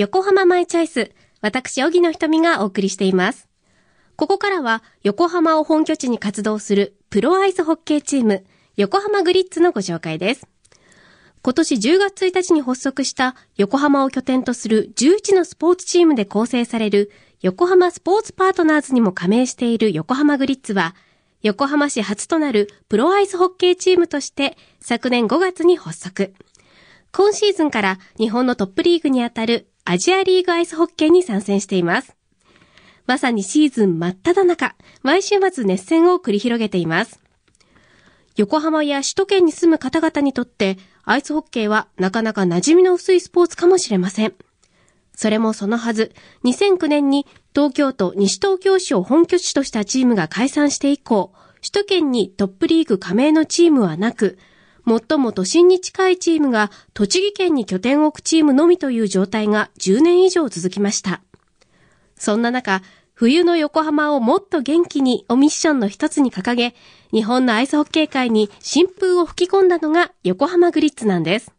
横浜マイチョイス、私荻野瞳がお送りしています。ここからは横浜を本拠地に活動するプロアイスホッケーチーム横浜グリッツのご紹介です。今年10月1日に発足した横浜を拠点とする11のスポーツチームで構成される横浜スポーツパートナーズにも加盟している横浜グリッツは、横浜市初となるプロアイスホッケーチームとして昨年5月に発足。今シーズンから日本のトップリーグにあたるアジアリーグアイスホッケーに参戦しています。まさにシーズン真っ只中、毎週末熱戦を繰り広げています。横浜や首都圏に住む方々にとってアイスホッケーはなかなか馴染みの薄いスポーツかもしれません。それもそのはず、2009年に東京都西東京市を本拠地としたチームが解散して以降、首都圏にトップリーグ加盟のチームはなく、最も都心に近いチームが栃木県に拠点を置くチームのみという状態が10年以上続きました。そんな中、冬の横浜をもっと元気にをミッションの一つに掲げ、日本のアイスホッケー界に新風を吹き込んだのが横浜グリッツなんです。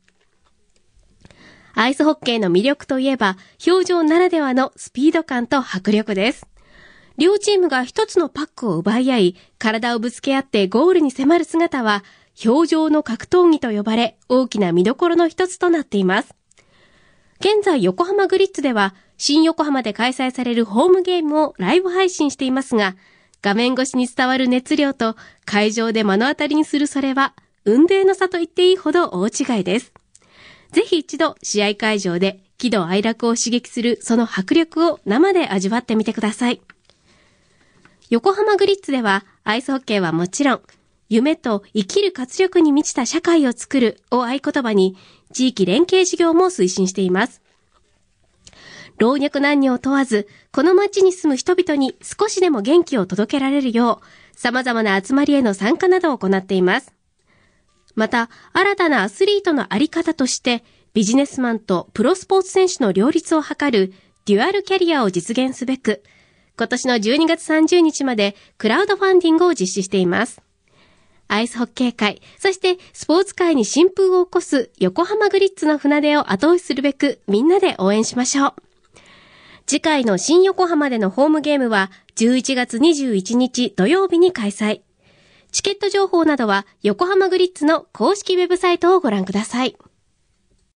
アイスホッケーの魅力といえば、氷上ならではのスピード感と迫力です。両チームが一つのパックを奪い合い、体をぶつけ合ってゴールに迫る姿は、氷上の格闘技と呼ばれ、大きな見どころの一つとなっています。現在、横浜グリッツでは、新横浜で開催されるホームゲームをライブ配信していますが、画面越しに伝わる熱量と、会場で目の当たりにするそれは、雲泥の差と言っていいほど大違いです。ぜひ一度試合会場で喜怒哀楽を刺激するその迫力を生で味わってみてください。横浜グリッツではアイスホッケーはもちろん、夢と生きる活力に満ちた社会を作るを合言葉に地域連携事業も推進しています。老若男女を問わず、この街に住む人々に少しでも元気を届けられるよう、様々な集まりへの参加などを行っています。また、新たなアスリートのあり方として、ビジネスマンとプロスポーツ選手の両立を図るデュアルキャリアを実現すべく、今年の12月30日までクラウドファンディングを実施しています。アイスホッケー界、そしてスポーツ界に新風を起こす横浜グリッツの船出を後押しするべく、みんなで応援しましょう。次回の新横浜でのホームゲームは、11月21日土曜日に開催。チケット情報などは横浜グリッツの公式ウェブサイトをご覧ください。